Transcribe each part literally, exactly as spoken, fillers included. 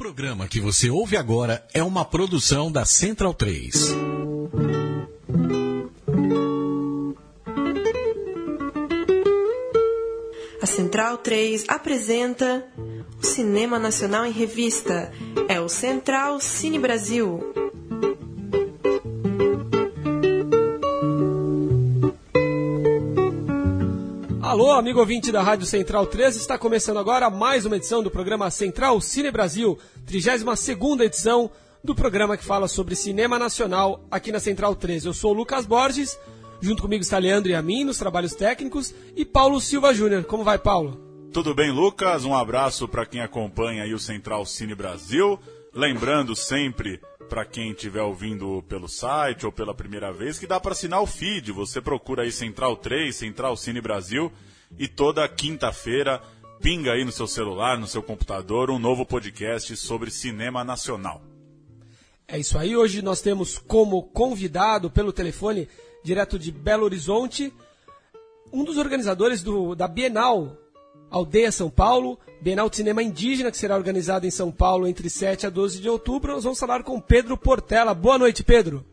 O programa que você ouve agora é uma produção da Central três. A Central três apresenta o Cinema Nacional em Revista. É o Central Cine Brasil. Alô, amigo ouvinte da Rádio Central três, está começando agora mais uma edição do programa Central Cine Brasil, trigésima segunda edição do programa que fala sobre cinema nacional aqui na Central três. Eu sou o Lucas Borges, junto comigo está Leandro e a mim nos trabalhos técnicos e Paulo Silva Júnior. Como vai, Paulo? Tudo bem, Lucas? Um abraço para quem acompanha aí o Central Cine Brasil. Lembrando sempre, para quem estiver ouvindo pelo site ou pela primeira vez, que dá para assinar o feed. Você procura aí Central três, Central Cine Brasil, e toda quinta-feira pinga aí no seu celular, no seu computador, um novo podcast sobre cinema nacional. É isso aí. Hoje nós temos como convidado, pelo telefone, direto de Belo Horizonte, um dos organizadores do, da Bienal Aldeia São Paulo, Bienal de Cinema Indígena, que será organizada em São Paulo entre sete a doze de outubro. Nós vamos falar com Pedro Portela. Boa noite, Pedro.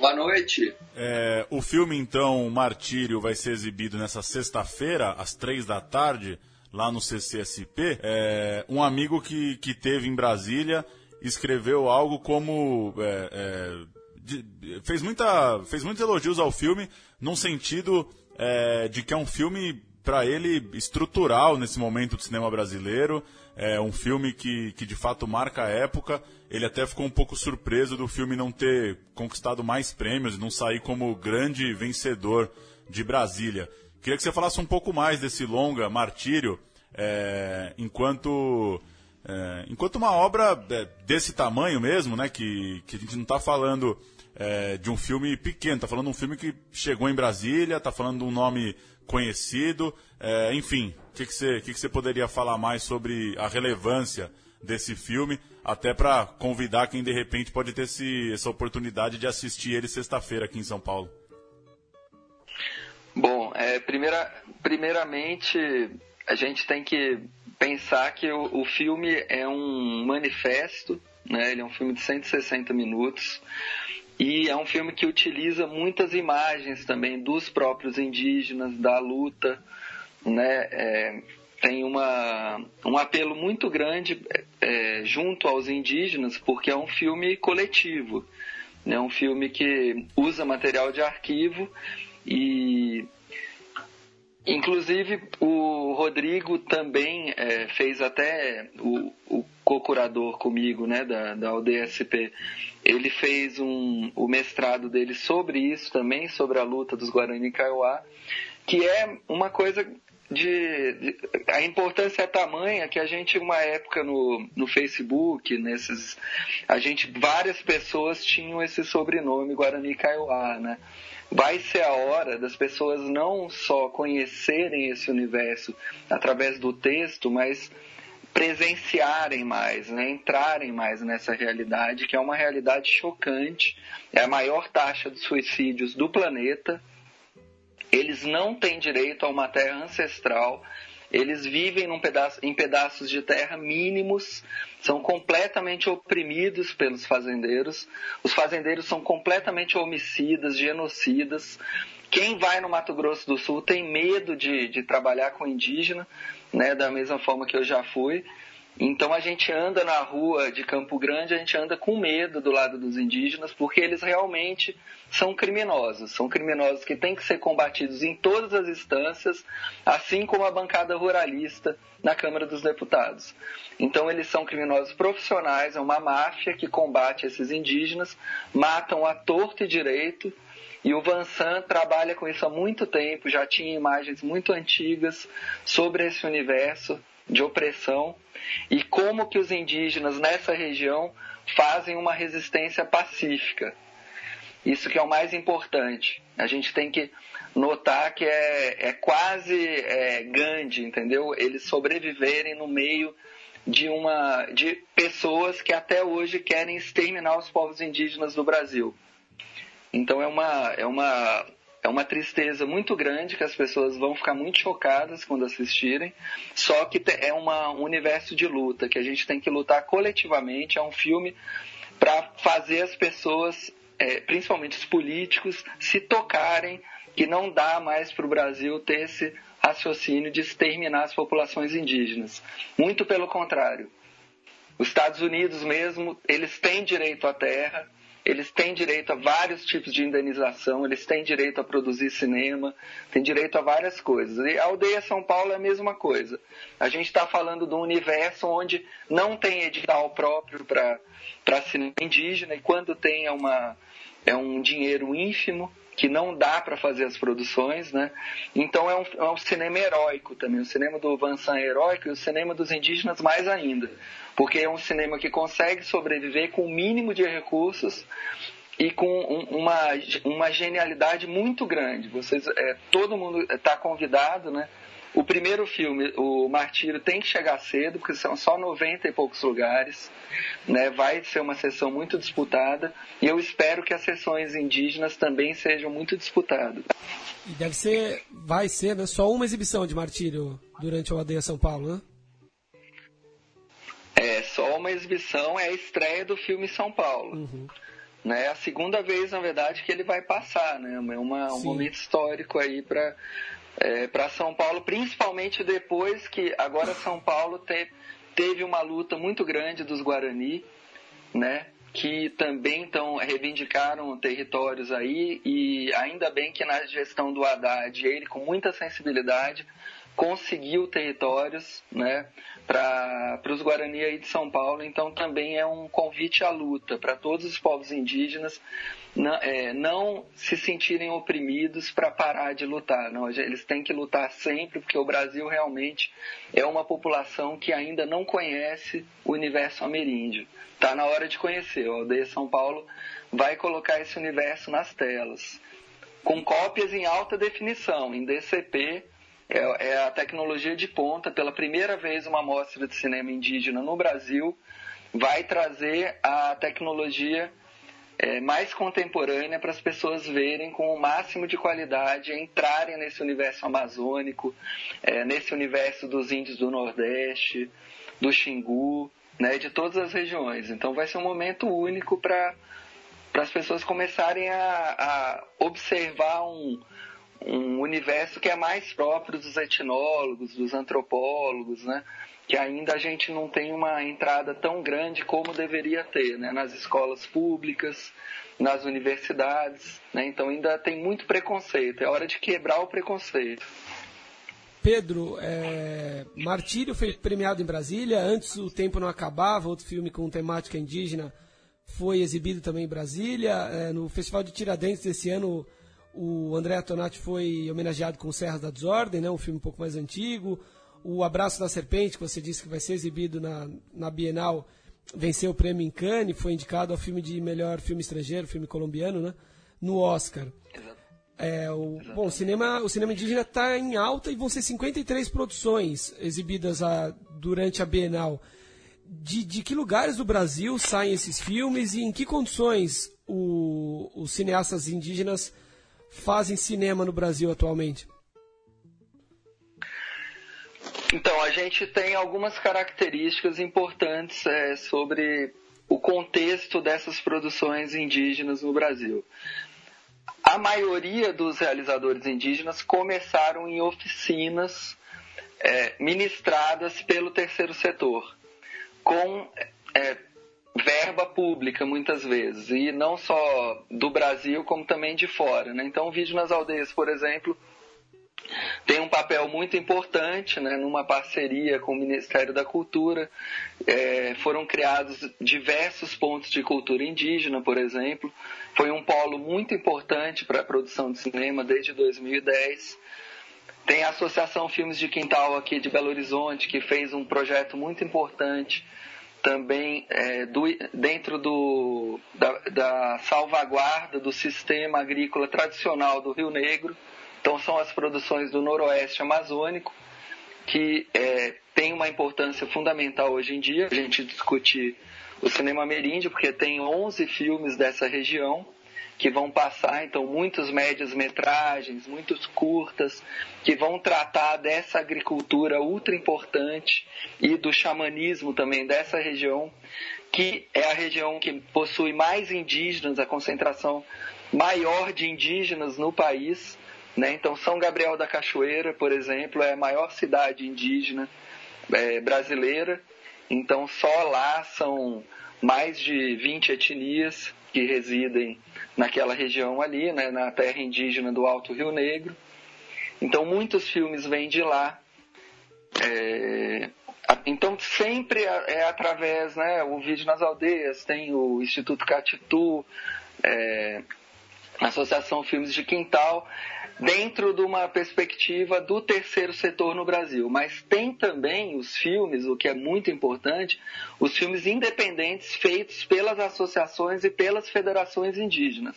Boa noite. É, o filme, então, Martírio, vai ser exibido nessa sexta-feira, às três da tarde, lá no C C S P. É, um amigo que, que teve em Brasília escreveu algo como... É, é, de, fez, muita, fez muitos elogios ao filme, num sentido é, de que é um filme... para ele, estrutural nesse momento do cinema brasileiro, é um filme que, que de fato marca a época. Ele até ficou um pouco surpreso do filme não ter conquistado mais prêmios, não sair como grande vencedor de Brasília. Queria que você falasse um pouco mais desse longa, Martírio, é, enquanto, é, enquanto uma obra desse tamanho mesmo, né, que, que a gente não está falando... É, de um filme pequeno, está falando de um filme que chegou em Brasília, está falando de um nome conhecido, é, enfim, o que você que que que poderia falar mais sobre a relevância desse filme, até para convidar quem de repente pode ter esse, essa oportunidade de assistir ele sexta-feira aqui em São Paulo? Bom, é, primeira, primeiramente a gente tem que pensar que o, o filme é um manifesto, né? Ele é um filme de cento e sessenta minutos, e é um filme que utiliza muitas imagens também dos próprios indígenas, da luta, né? É, tem uma, um apelo muito grande é, junto aos indígenas, porque é um filme coletivo, né? É um filme que usa material de arquivo e... Inclusive, o Rodrigo também é, fez até o, o co-curador comigo, né, da, da U D S P. Ele fez um, o mestrado dele sobre isso também, sobre a luta dos Guarani Kaiowá, que é uma coisa de, de... A importância é tamanha que a gente, uma época no, no Facebook, nesses, a gente, várias pessoas tinham esse sobrenome Guarani Kaiowá, né? Vai ser a hora das pessoas não só conhecerem esse universo através do texto, mas presenciarem mais, né? Entrarem mais nessa realidade, que é uma realidade chocante, é a maior taxa de suicídios do planeta. Eles não têm direito a uma terra ancestral, eles vivem num pedaço, em pedaços de terra mínimos, são completamente oprimidos pelos fazendeiros. Os fazendeiros são completamente homicidas, genocidas. Quem vai no Mato Grosso do Sul tem medo de, de trabalhar com indígena, né, da mesma forma que eu já fui. Então a gente anda na rua de Campo Grande, a gente anda com medo do lado dos indígenas, porque eles realmente são criminosos. São criminosos que têm que ser combatidos em todas as instâncias, assim como a bancada ruralista na Câmara dos Deputados. Então eles são criminosos profissionais, é uma máfia que combate esses indígenas, matam a torto e direito. E o Vansan trabalha com isso há muito tempo, já tinha imagens muito antigas sobre esse universo de opressão e como que os indígenas nessa região fazem uma resistência pacífica. Isso que é o mais importante. A gente tem que notar que é, é quase é, Gandhi, entendeu? Eles sobreviverem no meio de, uma, de pessoas que até hoje querem exterminar os povos indígenas do Brasil. Então é uma, é uma é uma tristeza muito grande que as pessoas vão ficar muito chocadas quando assistirem, só que é uma, um universo de luta, que a gente tem que lutar coletivamente, é um filme para fazer as pessoas, é, principalmente os políticos, se tocarem, que não dá mais para o Brasil ter esse raciocínio de exterminar as populações indígenas. Muito pelo contrário. Os Estados Unidos mesmo, eles têm direito à terra, eles têm direito a vários tipos de indenização, eles têm direito a produzir cinema, têm direito a várias coisas. E a Aldeia São Paulo é a mesma coisa. A gente está falando de um universo onde não tem edital próprio para cinema indígena, e quando tem é, uma, é um dinheiro ínfimo que não dá para fazer as produções, né? Então é um, é um cinema heróico também, o cinema do Vansan é heróico e o cinema dos indígenas mais ainda, porque é um cinema que consegue sobreviver com o mínimo de recursos e com um, uma, uma genialidade muito grande. Vocês, é, todo mundo está convidado, né? O primeiro filme, o Martírio, tem que chegar cedo, porque são só noventa e poucos lugares, né? Vai ser uma sessão muito disputada e eu espero que as sessões indígenas também sejam muito disputadas. E deve ser, vai ser, né, só uma exibição de Martírio durante a Aldeia São Paulo, né? É, só uma exibição, é a estreia do filme São Paulo. Uhum. Né? A segunda vez, na verdade, que ele vai passar, né? É uma, um momento histórico aí para... É, para São Paulo, principalmente depois que agora São Paulo te, teve uma luta muito grande dos Guarani, né, que também tão, reivindicaram territórios aí, e ainda bem que na gestão do Haddad, ele com muita sensibilidade conseguiu territórios, né, para os Guarani aí de São Paulo. Então também é um convite à luta para todos os povos indígenas não, é, não se sentirem oprimidos para parar de lutar. Não, eles têm que lutar sempre, porque o Brasil realmente é uma população que ainda não conhece o universo ameríndio. Está na hora de conhecer. A Aldeia São Paulo vai colocar esse universo nas telas, com cópias em alta definição, em D C P, é a tecnologia de ponta. Pela primeira vez, uma mostra de cinema indígena no Brasil vai trazer a tecnologia é, mais contemporânea para as pessoas verem com o máximo de qualidade, entrarem nesse universo amazônico, é, nesse universo dos índios do Nordeste, do Xingu, né, de todas as regiões. Então vai ser um momento único para as pessoas começarem a, a observar um... um universo que é mais próprio dos etnólogos, dos antropólogos, né? Que ainda a gente não tem uma entrada tão grande como deveria ter, né? Nas escolas públicas, nas universidades, né? Então ainda tem muito preconceito, é hora de quebrar o preconceito. Pedro, é... Martírio foi premiado em Brasília, antes O Tempo Não Acabava, outro filme com temática indígena, foi exibido também em Brasília, é... no Festival de Tiradentes desse ano. O André Tonati foi homenageado com Serras da Desordem, né, um filme um pouco mais antigo. O Abraço da Serpente, que você disse que vai ser exibido na, na Bienal, venceu o prêmio em Cannes, foi indicado ao filme de melhor filme estrangeiro, filme colombiano, né, no Oscar. É, o, bom, o cinema, o cinema indígena está em alta e vão ser cinquenta e três produções exibidas a, durante a Bienal. De, de que lugares do Brasil saem esses filmes e em que condições o, os cineastas indígenas fazem cinema no Brasil atualmente? Então, a gente tem algumas características importantes é, sobre o contexto dessas produções indígenas no Brasil. A maioria dos realizadores indígenas começaram em oficinas é, ministradas pelo terceiro setor, com... É, verba pública, muitas vezes, e não só do Brasil, como também de fora, né? Então, o Vídeo nas Aldeias, por exemplo, tem um papel muito importante, né? Numa parceria com o Ministério da Cultura, é, foram criados diversos pontos de cultura indígena, por exemplo. Foi um polo muito importante para a produção de cinema desde dois mil e dez. Tem a Associação Filmes de Quintal aqui de Belo Horizonte, que fez um projeto muito importante, também é, do, dentro do, da, da salvaguarda do sistema agrícola tradicional do Rio Negro. Então são as produções do noroeste amazônico, que é, tem uma importância fundamental hoje em dia, a gente discutir o cinema ameríndio, porque tem onze filmes dessa região, que vão passar, então, muitos médias-metragens, muitos curtas, que vão tratar dessa agricultura ultra importante e do xamanismo também dessa região, que é a região que possui mais indígenas, a concentração maior de indígenas no país, né? Então, São Gabriel da Cachoeira, por exemplo, é a maior cidade indígena é, brasileira. Então, só lá são mais de vinte etnias que residem naquela região ali, né, na terra indígena do Alto Rio Negro. Então, muitos filmes vêm de lá. É... Então, sempre é através, né, o Vídeo nas Aldeias, tem o Instituto Catitu, é... Associação Filmes de Quintal, dentro de uma perspectiva do terceiro setor no Brasil. Mas tem também os filmes, o que é muito importante, os filmes independentes feitos pelas associações e pelas federações indígenas.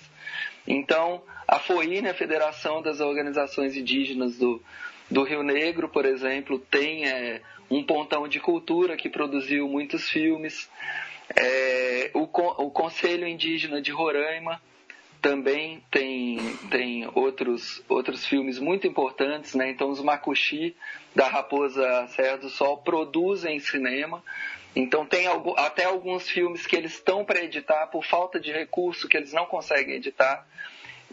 Então, a FOINE, a Federação das Organizações Indígenas do, do Rio Negro, por exemplo, tem é, um pontão de cultura que produziu muitos filmes. É, o, o Conselho Indígena de Roraima, também tem, tem outros, outros filmes muito importantes, né? Então, os Makushi, da Raposa Serra do Sol, produzem cinema. Então, tem algo, até alguns filmes que eles estão para editar por falta de recurso, que eles não conseguem editar.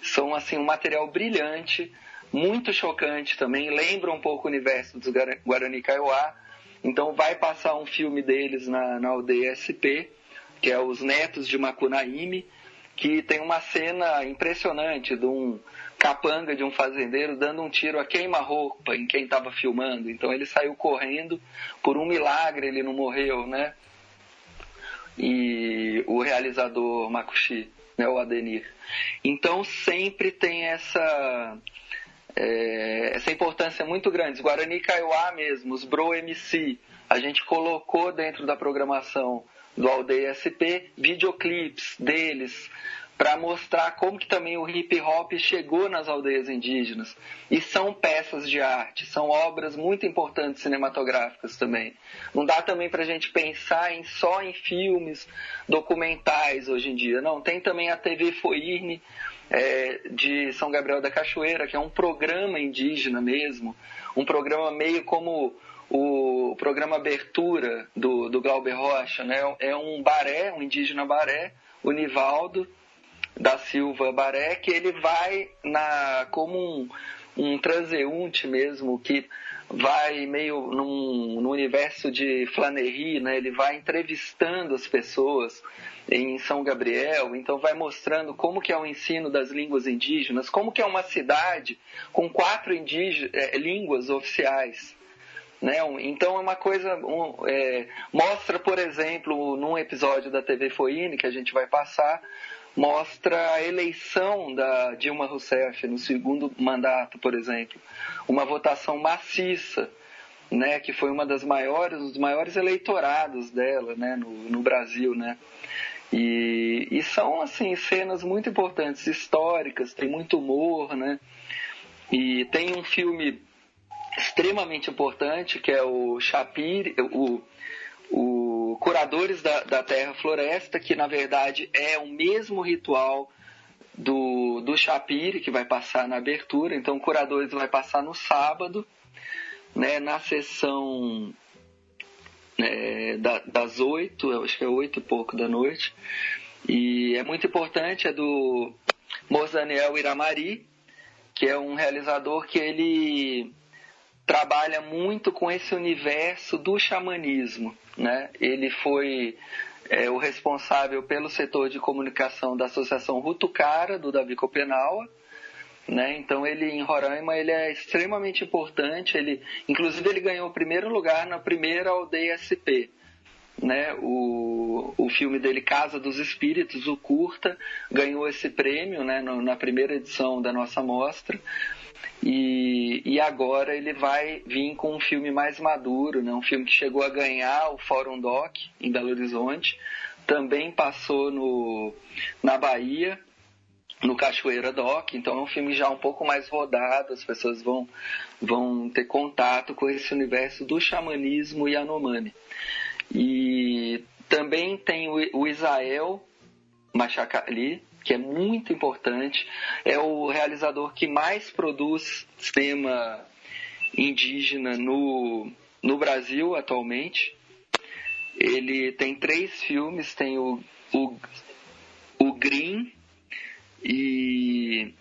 São, assim, um material brilhante, muito chocante também. Lembra um pouco o universo dos Guarani Kaiowá. Então, vai passar um filme deles na, na U D S P, que é Os Netos de Makunaími, que tem uma cena impressionante de um capanga de um fazendeiro dando um tiro a queima-roupa em quem estava filmando. Então, ele saiu correndo, por um milagre ele não morreu, né? E o realizador Makushi, né, o Adenir. Então, sempre tem essa, é, essa importância muito grande. Os Guarani Kaiowá mesmo, os Bro M C, a gente colocou dentro da programação do Aldeia S P, videoclipes deles, para mostrar como que também o hip-hop chegou nas aldeias indígenas. E são peças de arte, são obras muito importantes cinematográficas também. Não dá também para a gente pensar em, só em filmes documentais hoje em dia. Não, tem também a T V Foirne, é, de São Gabriel da Cachoeira, que é um programa indígena mesmo, um programa meio como o programa Abertura do, do Glauber Rocha, né? É um baré, um indígena baré, o Nivaldo da Silva Baré, que ele vai na, como um, um transeunte mesmo, que vai meio num, num universo de flanerie, né? Ele vai entrevistando as pessoas em São Gabriel, então vai mostrando como que é o ensino das línguas indígenas, como que é uma cidade com quatro indígenas, é, línguas oficiais. Né? Então é uma coisa, um, é, mostra, por exemplo, num episódio da T V Foirne que a gente vai passar, mostra a eleição da Dilma Rousseff no segundo mandato, por exemplo, uma votação maciça, né, que foi uma das maiores, um dos maiores eleitorados dela, né, no, no Brasil, né? E, e são assim cenas muito importantes, históricas, tem muito humor, né? E tem um filme extremamente importante, que é o Chapir, o, o Curadores da, da Terra Floresta, que na verdade é o mesmo ritual do, do Chapir, que vai passar na abertura. Então, o Curadores vai passar no sábado, né, na sessão é, da, das oito, acho que é oito e pouco da noite, e é muito importante, é do Mozaniel Iramari, que é um realizador que ele trabalha muito com esse universo do xamanismo, né? Ele foi é, o responsável pelo setor de comunicação da Associação Rutucara, do Davi Copenaua, né? Então, ele em Roraima, ele é extremamente importante. Ele, inclusive, ele ganhou o primeiro lugar na primeira Aldeia S P, né? O, o filme dele, Casa dos Espíritos, o curta, ganhou esse prêmio, né, no, na primeira edição da nossa mostra. E, e agora ele vai vir com um filme mais maduro, né? Um filme que chegou a ganhar o Fórum Doc em Belo Horizonte, também passou no, na Bahia, no Cachoeira Doc. Então, é um filme já um pouco mais rodado, as pessoas vão, vão ter contato com esse universo do xamanismo Yanomami. E também tem o, o Israel, Machacali, que é muito importante, é o realizador que mais produz cinema indígena no, no Brasil atualmente. Ele tem três filmes, tem o, o, o Green, e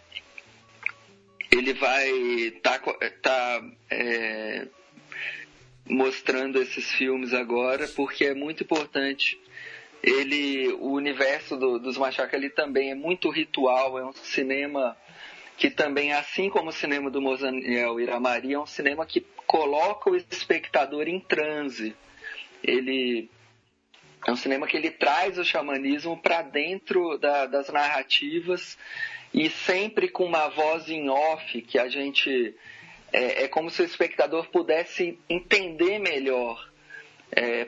ele vai estar tá, tá, é, mostrando esses filmes agora, porque é muito importante. Ele, o universo do, dos Machacali também é muito ritual, é um cinema que também, assim como o cinema do Mozaniel Iramari, é um cinema que coloca o espectador em transe. Ele é um cinema que ele traz o xamanismo para dentro da, das narrativas, e sempre com uma voz em off, que a gente... É, é como se o espectador pudesse entender melhor, é,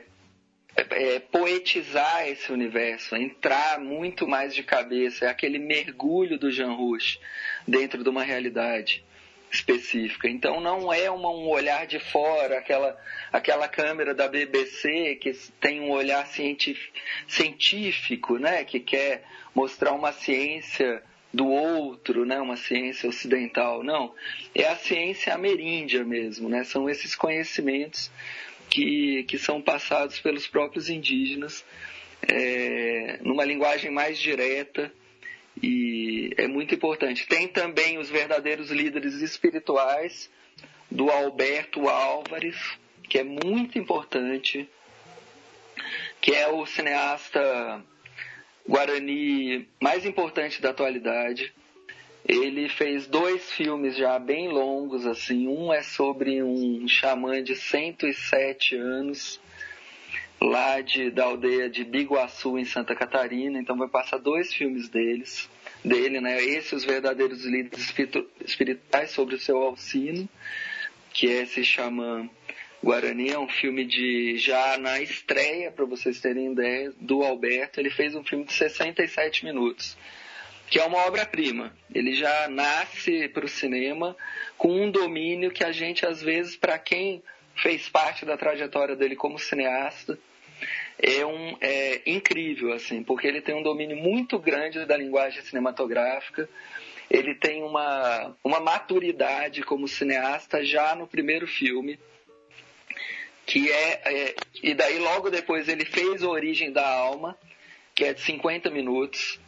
é, poetizar esse universo, entrar muito mais de cabeça. É aquele mergulho do Jean Rouch dentro de uma realidade específica. Então não é uma, um olhar de fora, aquela, aquela câmera da B B C que tem um olhar científico, né, que quer mostrar uma ciência do outro, né, uma ciência ocidental. Não, é a ciência ameríndia mesmo, né, são esses conhecimentos que, que são passados pelos próprios indígenas, é, numa linguagem mais direta. E é muito importante. Tem também Os Verdadeiros Líderes Espirituais, do Alberto Álvares, que é muito importante, que é o cineasta guarani mais importante da atualidade. Ele fez dois filmes já bem longos, assim. Um é sobre um xamã de cento e sete anos, lá de, da aldeia de Biguaçu, em Santa Catarina. Então vai passar dois filmes deles, dele, né? Esse, Os Verdadeiros Líderes Espirituais, sobre o seu Alcino, que é esse xamã guarani. É um filme de, já na estreia, para vocês terem ideia, do Alberto. Ele fez um filme de sessenta e sete minutos, que é uma obra-prima. Ele já nasce para o cinema com um domínio que a gente, às vezes, para quem fez parte da trajetória dele como cineasta, é um é, incrível, assim, porque ele tem um domínio muito grande da linguagem cinematográfica. Ele tem uma, uma maturidade como cineasta já no primeiro filme, que é, é... E daí logo depois ele fez A Origem da Alma, que é de cinquenta minutos.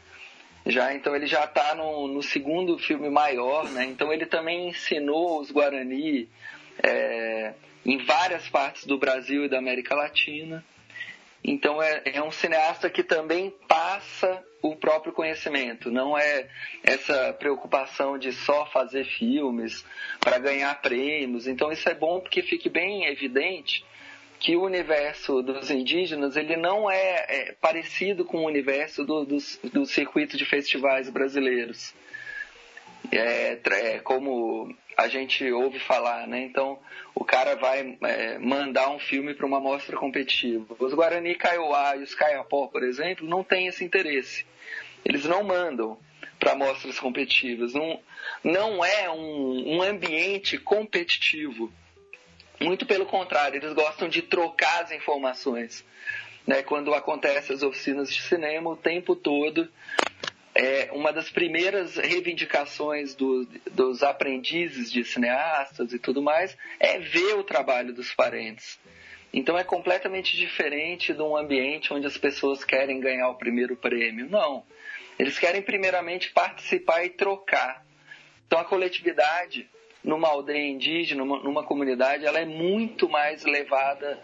Já, então ele já está no, no segundo filme maior, né? Então ele também ensinou os Guarani... É, em várias partes do Brasil e da América Latina. Então é, é um cineasta que também passa o próprio conhecimento. Não é essa preocupação de só fazer filmes para ganhar prêmios. Então isso é bom, porque fique bem evidente que o universo dos indígenas, ele não é, é parecido com o universo do, do, do circuito de festivais brasileiros, é, é como a gente ouve falar, né? Então o cara vai é, mandar um filme para uma mostra competitiva. Os Guarani Kaiowá e os Kaiapó, por exemplo, não têm esse interesse. Eles não mandam para mostras competitivas. Não, não é um, um ambiente competitivo. Muito pelo contrário, eles gostam de trocar as informações, né? Quando acontecem as oficinas de cinema, o tempo todo... É, uma das primeiras reivindicações do, dos aprendizes de cineastas e tudo mais é ver o trabalho dos parentes. Então é completamente diferente de um ambiente onde as pessoas querem ganhar o primeiro prêmio. Não, eles querem primeiramente participar e trocar. Então a coletividade numa aldeia indígena, numa, numa comunidade, ela é muito mais levada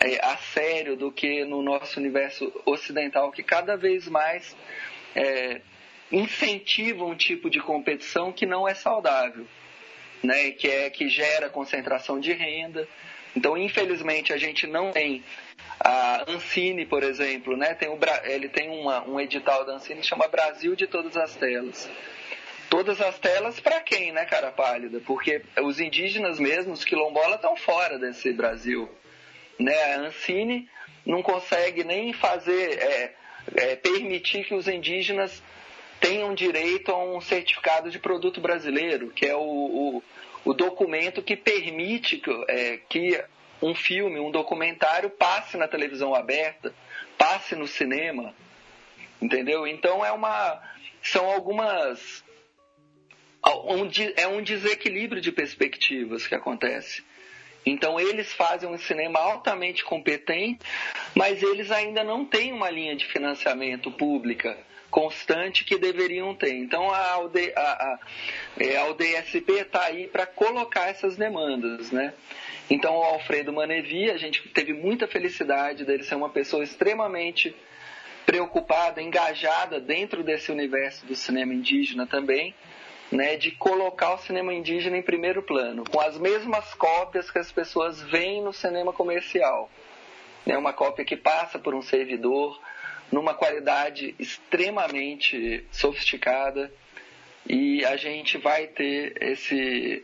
é, a sério do que no nosso universo ocidental, que cada vez mais... É, incentiva um tipo de competição que não é saudável, né? Que, é, que gera concentração de renda. Então, infelizmente, a gente não tem a Ancine, por exemplo, né? Tem o, ele tem uma, um edital da Ancine que chama Brasil de Todas as Telas. Todas as telas para quem, né, cara pálida? Porque os indígenas mesmo, os quilombolas, estão fora desse Brasil, né? A Ancine não consegue nem fazer... É, É, permitir que os indígenas tenham direito a um certificado de produto brasileiro, que é o, o, o documento que permite que, é, que um filme, um documentário passe na televisão aberta, passe no cinema. entendeu? Então é uma, são algumas, é um desequilíbrio de perspectivas que acontece. Então eles fazem um cinema altamente competente, mas eles ainda não têm uma linha de financiamento pública constante que deveriam ter. Então a U D S P está aí para colocar essas demandas, né? Então o Alfredo Manevi, a gente teve muita felicidade dele ser uma pessoa extremamente preocupada, engajada dentro desse universo do cinema indígena também, né, de colocar o cinema indígena em primeiro plano, com as mesmas cópias que as pessoas veem no cinema comercial. É uma cópia que passa por um servidor numa qualidade extremamente sofisticada, e a gente vai ter esse,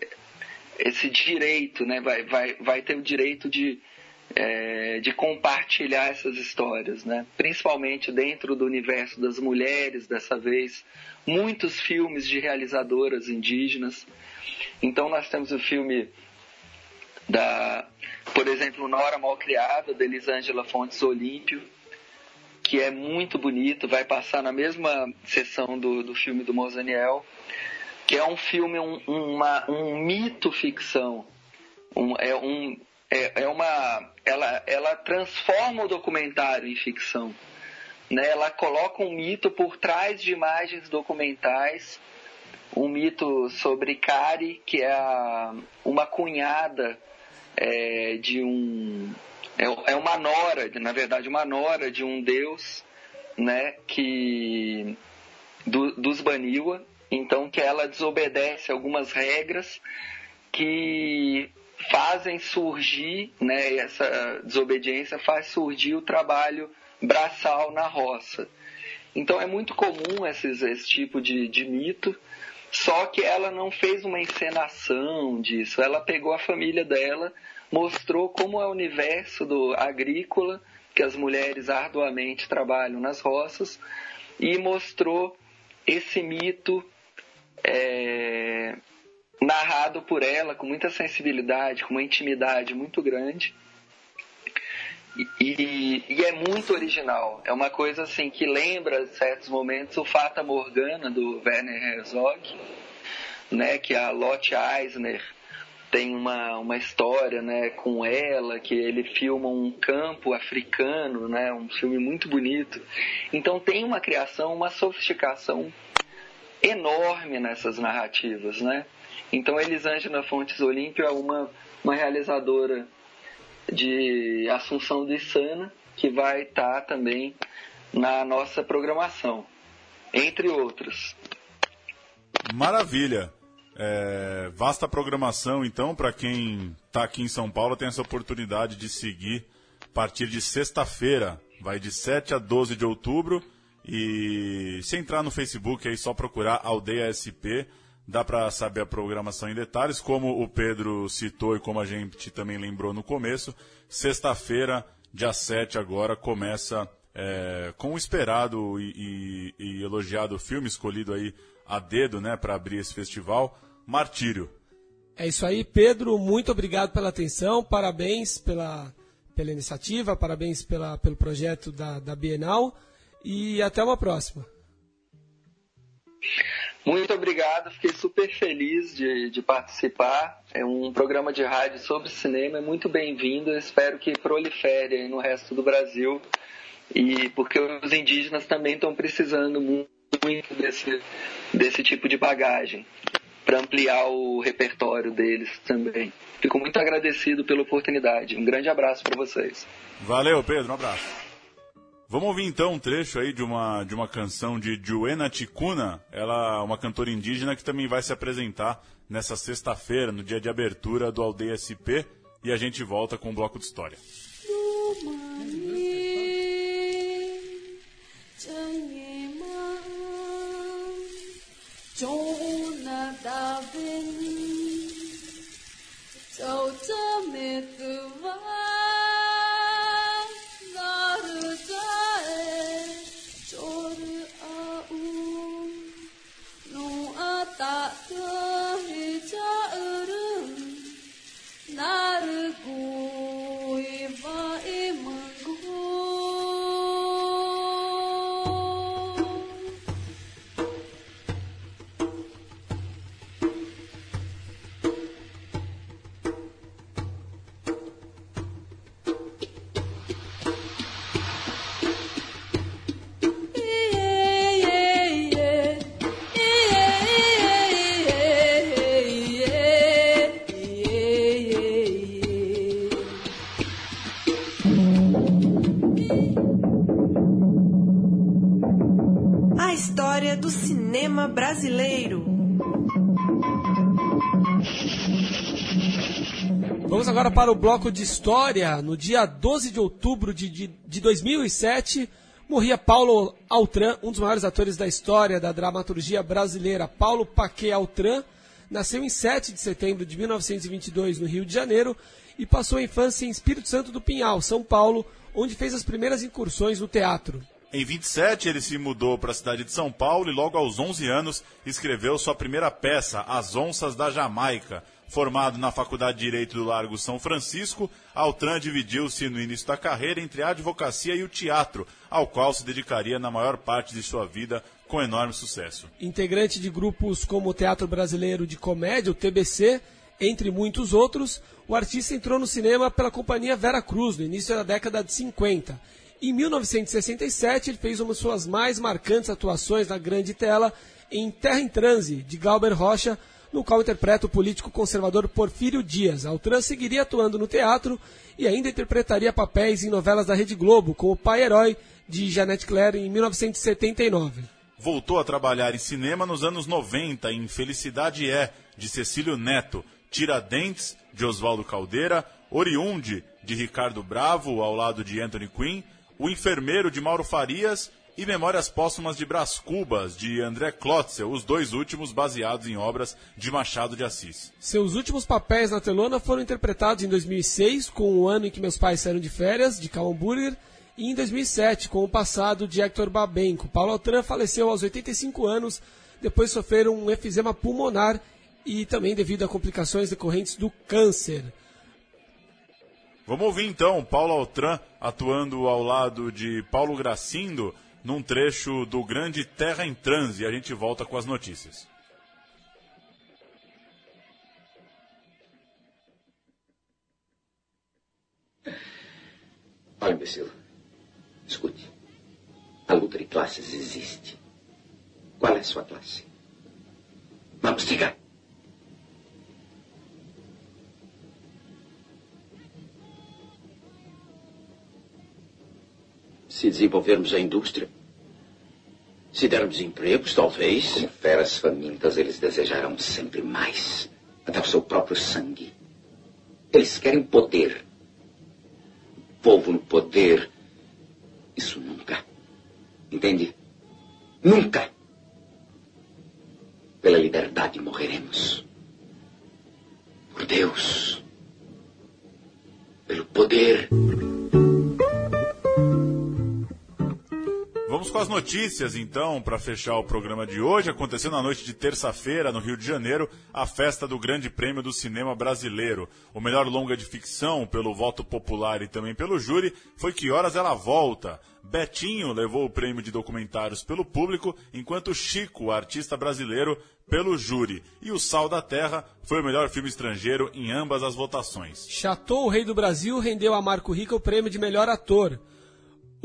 esse direito, né? vai, vai, vai ter o direito de, é, de compartilhar essas histórias, né? Principalmente dentro do universo das mulheres, dessa vez, muitos filmes de realizadoras indígenas. Então nós temos o filme da, por exemplo, Nora Malcriada, da Elisângela Fontes Olímpio, que é muito bonito, vai passar na mesma sessão do, do filme do Mozaniel, que é um filme, um, uma, um mito-ficção. Um, é um, é, é uma, ela, ela transforma o documentário em ficção, né? Ela coloca um mito por trás de imagens documentais, um mito sobre Kari, que é a, uma cunhada é, de um... É uma nora, na verdade, uma nora de um deus, né, que, do, dos Baniwa, então que ela desobedece algumas regras que fazem surgir, né, essa desobediência faz surgir o trabalho braçal na roça. Então é muito comum esses, esse tipo de, de mito, só que ela não fez uma encenação disso, ela pegou a família dela, mostrou como é o universo do agrícola, que as mulheres arduamente trabalham nas roças, e mostrou esse mito é, narrado por ela com muita sensibilidade, com uma intimidade muito grande. E, e é muito original. É uma coisa assim que lembra, em certos momentos, o Fata Morgana, do Werner Herzog, né, que a Lotte Eisner tem uma, uma história, né, com ela, que ele filma um campo africano, né, um filme muito bonito. Então tem uma criação, uma sofisticação enorme nessas narrativas, né? Então Elisângela Fontes Olímpio é uma, uma realizadora de Assunção do Içana, que vai estar também na nossa programação, entre outros. Maravilha! É, vasta programação, então, para quem está aqui em São Paulo, tem essa oportunidade de seguir a partir de sexta-feira, vai de sete a doze de outubro, e se entrar no Facebook, aí só procurar Aldeia S P, dá para saber a programação em detalhes, como o Pedro citou e como a gente também lembrou no começo, sexta-feira, dia sete agora, começa é, com o esperado e, e, e elogiado filme escolhido aí, a dedo, né, para abrir esse festival, Martírio. É isso aí, Pedro, muito obrigado pela atenção, parabéns pela, pela iniciativa, parabéns pela, pelo projeto da, da Bienal, e até uma próxima. Muito obrigado, fiquei super feliz de, de participar, é um programa de rádio sobre cinema, é muito bem-vindo, espero que prolifere aí no resto do Brasil, e porque os indígenas também estão precisando muito muito desse, desse tipo de bagagem, para ampliar o repertório deles também. Fico muito agradecido pela oportunidade. Um grande abraço para vocês. Valeu, Pedro, um abraço. Vamos ouvir então um trecho aí de uma, de uma canção de Juena Ticuna, ela é uma cantora indígena que também vai se apresentar nessa sexta-feira, no dia de abertura do Aldeia S P, e a gente volta com o bloco de história. Jonah Davin, so tell me the why, not a day, Jordan, no, I thought it's a room, not a good, if I am a good. a história do cinema brasileiro. Vamos agora para o bloco de história. No dia doze de outubro de dois mil e sete, morria Paulo Altran, um dos maiores atores da história da dramaturgia brasileira. Paulo Paquet Altran nasceu em sete de setembro de mil novecentos e vinte e dois, no Rio de Janeiro, e passou a infância em Espírito Santo do Pinhal, São Paulo, onde fez as primeiras incursões no teatro. Em vinte e sete, ele se mudou para a cidade de São Paulo e logo aos onze anos escreveu sua primeira peça, As Onças da Jamaica. Formado na Faculdade de Direito do Largo São Francisco, Altran dividiu-se no início da carreira entre a advocacia e o teatro, ao qual se dedicaria na maior parte de sua vida com enorme sucesso. Integrante de grupos como o Teatro Brasileiro de Comédia, o T B C, entre muitos outros, o artista entrou no cinema pela Companhia Vera Cruz, no início da década de cinquenta. Em mil novecentos e sessenta e sete, ele fez uma de suas mais marcantes atuações na grande tela em Terra em Transe, de Glauber Rocha, no qual interpreta o político conservador Porfírio Dias. Altran seguiria atuando no teatro e ainda interpretaria papéis em novelas da Rede Globo, como O Pai Herói, de Janete Claire, em mil novecentos e setenta e nove. Voltou a trabalhar em cinema nos anos noventa, em Felicidade É, de Cecílio Neto, Tiradentes, de Oswaldo Caldeira, Oriunde, de Ricardo Bravo, ao lado de Anthony Quinn, O Enfermeiro, de Mauro Farias, e Memórias Póstumas de Brás Cubas, de André Klotzel, os dois últimos baseados em obras de Machado de Assis. Seus últimos papéis na telona foram interpretados em dois mil e seis, com O Ano em que Meus Pais Saíram de Férias, de Karl Hamburger, e em dois mil e sete, com O Passado, de Hector Babenco. Paulo Altran faleceu aos oitenta e cinco anos, depois de sofrer um efizema pulmonar e também devido a complicações decorrentes do câncer. Vamos ouvir então Paulo Altran atuando ao lado de Paulo Gracindo, num trecho do grande Terra em Transe, e a gente volta com as notícias. Olha, imbecil, escute. A luta de classes existe. Qual é a sua classe? Vamos chegar. Se desenvolvermos a indústria, se dermos empregos, talvez... Como feras famintas, eles desejarão sempre mais, até o seu próprio sangue. Eles querem poder. O povo no poder, isso nunca. Entende? Nunca. Pela liberdade morreremos. Por Deus. Pelo poder... Vamos com as notícias, então, para fechar o programa de hoje. Aconteceu na noite de terça-feira, no Rio de Janeiro, a festa do Grande Prêmio do Cinema Brasileiro. O melhor longa de ficção, pelo voto popular e também pelo júri, foi Que Horas Ela Volta. Betinho levou o prêmio de documentários pelo público, enquanto Chico, artista brasileiro, pelo júri. E O Sal da Terra foi o melhor filme estrangeiro em ambas as votações. Chateau, o Rei do Brasil, rendeu a Marco Rica o prêmio de melhor ator,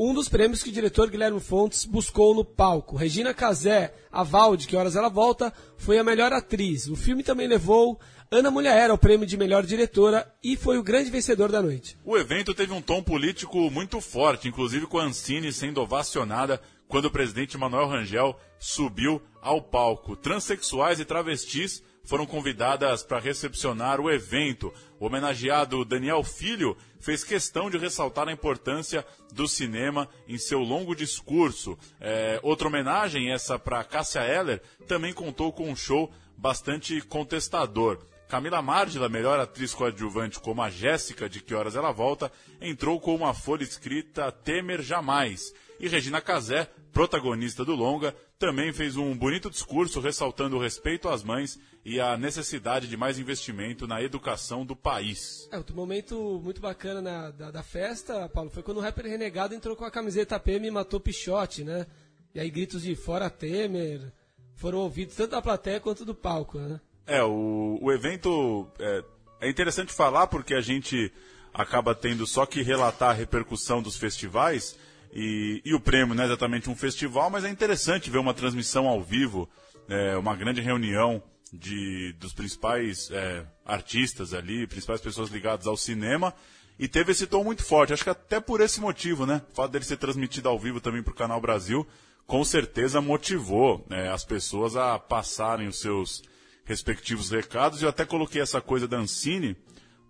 um dos prêmios que o diretor Guilherme Fontes buscou no palco. Regina Casé, a Val de Que Horas Ela Volta, foi a melhor atriz. O filme também levou Ana Mulher ao prêmio de melhor diretora e foi o grande vencedor da noite. O evento teve um tom político muito forte, inclusive com a Ancine sendo ovacionada quando o presidente Manuel Rangel subiu ao palco. Transsexuais e travestis foram convidadas para recepcionar o evento. O homenageado Daniel Filho fez questão de ressaltar a importância do cinema em seu longo discurso. É, outra homenagem, essa para Cássia Eller, também contou com um show bastante contestador. Camila Márgila, melhor atriz coadjuvante como a Jéssica, de Que Horas Ela Volta, entrou com uma folha escrita Temer Jamais. E Regina Casé, protagonista do longa, também fez um bonito discurso ressaltando o respeito às mães e a necessidade de mais investimento na educação do país. É, outro momento muito bacana na, da, da festa, Paulo, foi quando o rapper Renegado entrou com a camiseta P M e matou Pichote, né? E aí gritos de fora Temer foram ouvidos tanto da plateia quanto do palco, né? É, o, o evento é, é interessante falar porque a gente acaba tendo só que relatar a repercussão dos festivais e, e o prêmio não é exatamente um festival, mas é interessante ver uma transmissão ao vivo, é, uma grande reunião de, dos principais é, artistas ali, principais pessoas ligadas ao cinema, e teve esse tom muito forte. Acho que até por esse motivo, né? O fato dele ser transmitido ao vivo também para o Canal Brasil com certeza motivou, né, as pessoas a passarem os seus respectivos recados. Eu até coloquei essa coisa da Ancine,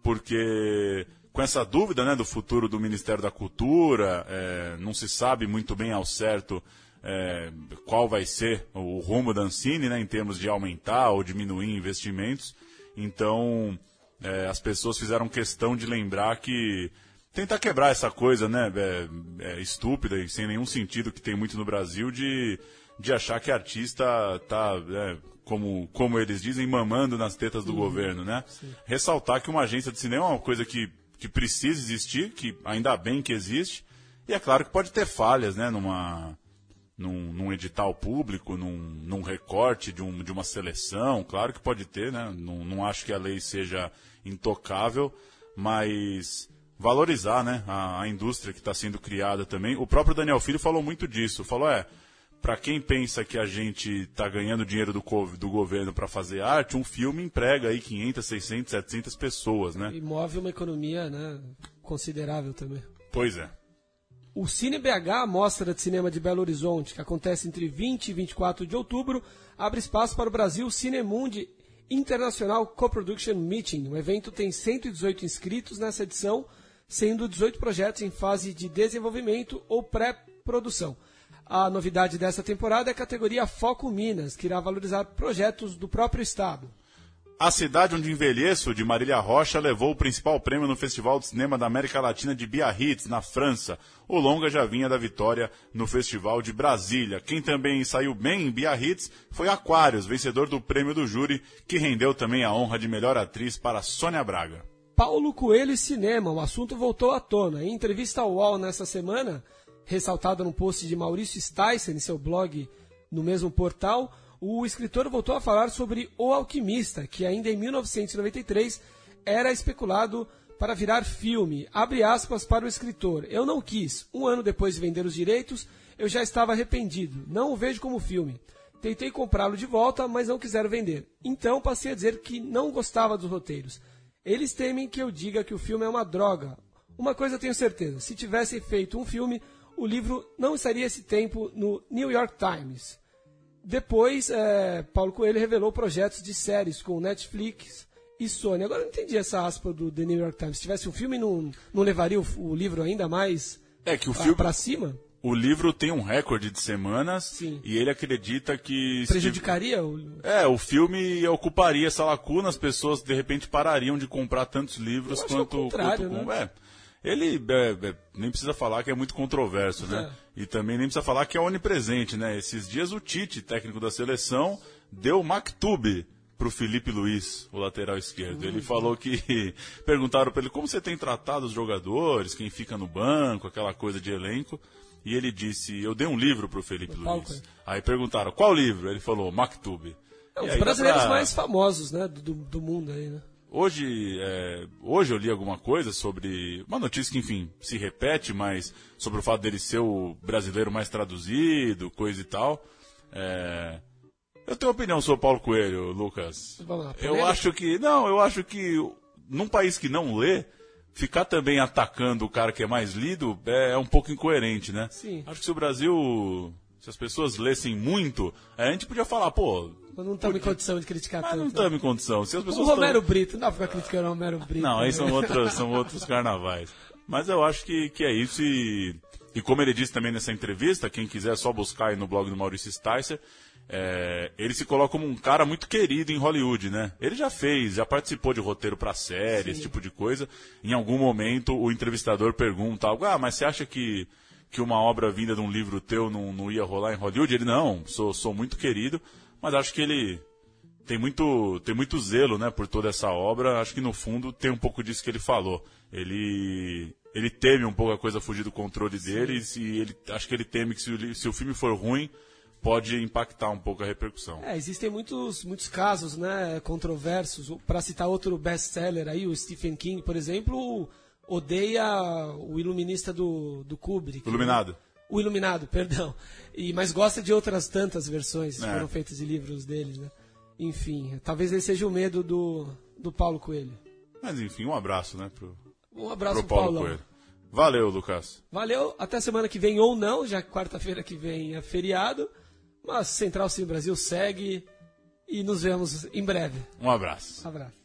porque com essa dúvida, né, do futuro do Ministério da Cultura, é, não se sabe muito bem ao certo é, qual vai ser o rumo da Ancine, né, em termos de aumentar ou diminuir investimentos. Então, é, as pessoas fizeram questão de lembrar que tentar quebrar essa coisa, né, é, é estúpida e sem nenhum sentido que tem muito no Brasil de, de achar que artista está, é, como, como eles dizem, mamando nas tetas do uhum, governo, né? Sim. Ressaltar que uma agência de cinema é uma coisa que, que precisa existir, que ainda bem que existe, e é claro que pode ter falhas, né, numa, num, num edital público, num, num recorte de, um, de uma seleção, claro que pode ter, né? Não, não acho que a lei seja intocável, mas valorizar, né, a, a indústria que está sendo criada também. O próprio Daniel Filho falou muito disso. Falou, é, para quem pensa que a gente está ganhando dinheiro do, do governo para fazer arte, um filme emprega aí quinhentas, seiscentas, setecentas pessoas, né? E move uma economia, né, considerável também. Pois é. O Cine B H, a Mostra de Cinema de Belo Horizonte, que acontece entre vinte e vinte e quatro de outubro, abre espaço para o Brasil Cinemundi International Co-Production Meeting. O evento tem cento e dezoito inscritos nessa edição, sendo dezoito projetos em fase de desenvolvimento ou pré-produção. A novidade dessa temporada é a categoria Foco Minas, que irá valorizar projetos do próprio estado. A Cidade Onde Envelheço, de Marília Rocha, levou o principal prêmio no Festival de Cinema da América Latina de Biarritz, na França. O longa já vinha da vitória no Festival de Brasília. Quem também saiu bem em Biarritz foi Aquários, vencedor do prêmio do júri, que rendeu também a honra de melhor atriz para Sônia Braga. Paulo Coelho e cinema, o assunto voltou à tona. Em entrevista ao U O L nessa semana, ressaltada no post de Maurício Sticer, em seu blog no mesmo portal, o escritor voltou a falar sobre O Alquimista, que ainda em mil novecentos e noventa e três era especulado para virar filme. Abre aspas para o escritor. Eu não quis. Um ano depois de vender os direitos, eu já estava arrependido. Não o vejo como filme. Tentei comprá-lo de volta, mas não quiseram vender. Então passei a dizer que não gostava dos roteiros. Eles temem que eu diga que o filme é uma droga. Uma coisa tenho certeza, se tivessem feito um filme, o livro não estaria esse tempo no New York Times. Depois, é, Paulo Coelho revelou projetos de séries com Netflix e Sony. Agora eu não entendi essa aspa do The New York Times. Se tivesse um filme, não, não levaria o, o livro ainda mais é que o filme, pra cima? O livro tem um recorde de semanas. Sim. E ele acredita que prejudicaria tiv... o... É, o filme ocuparia essa lacuna, as pessoas de repente parariam de comprar tantos livros quanto o contrário, quanto... Né? É, ele é, é, nem precisa falar que é muito controverso, né? É. E também nem precisa falar que é onipresente, né? Esses dias o Tite, técnico da seleção, deu o Maktub pro Felipe Luiz, o lateral esquerdo. Hum, ele falou que perguntaram para ele como você tem tratado os jogadores, quem fica no banco, aquela coisa de elenco. E ele disse, eu dei um livro pro Felipe Luiz. Palco, é. Aí perguntaram, qual livro? Ele falou, Maktub. É, os brasileiros pra... mais famosos, né, do, do mundo aí, né? Hoje, é, hoje eu li alguma coisa sobre, uma notícia que, enfim, se repete, mas sobre o fato dele ser o brasileiro mais traduzido, coisa e tal. É... Eu tenho opinião sobre Paulo Coelho, Lucas. Vamos lá, eu acho que, não, eu acho que num país que não lê, ficar também atacando o cara que é mais lido é, é um pouco incoerente, né? Sim. Acho que se o Brasil, se as pessoas lessem muito, a gente podia falar, pô... Mas não estamos em condição de criticar mas tanto. Não estamos, né, em condição. Se as pessoas o Romero tão... Brito, não dá pra ficar criticando o Romero Brito. Não, aí são outros, são outros carnavais. Mas eu acho que, que é isso e, e como ele disse também nessa entrevista, quem quiser é só buscar aí no blog do Maurício Sticer, é, ele se coloca como um cara muito querido em Hollywood, né? Ele já fez, já participou de roteiro pra série, sim, esse tipo de coisa. Em algum momento o entrevistador pergunta algo, ah, mas você acha que, que uma obra vinda de um livro teu não, não ia rolar em Hollywood? Ele, não, sou, sou muito querido, mas acho que ele tem muito, tem muito zelo, né, por toda essa obra. Acho que no fundo tem um pouco disso que ele falou. Ele... Ele teme um pouco a coisa fugir do controle dele e se ele, acho que ele teme que se o, se o filme for ruim, pode impactar um pouco a repercussão. É, existem muitos, muitos casos, né, controversos. Para citar outro best-seller aí, o Stephen King, por exemplo, odeia o iluminista do, do Kubrick. Iluminado. Né? O Iluminado, perdão. E, mas gosta de outras tantas versões que é. foram feitas de livros dele, né? Enfim, talvez esse seja o medo do, do Paulo Coelho. Mas enfim, um abraço, né, pro... Um abraço, Paulo Paulão. Coelho. Valeu, Lucas. Valeu, até semana que vem ou não, já que quarta-feira que vem é feriado. Mas Central Cine Brasil segue e nos vemos em breve. Um abraço. Um abraço.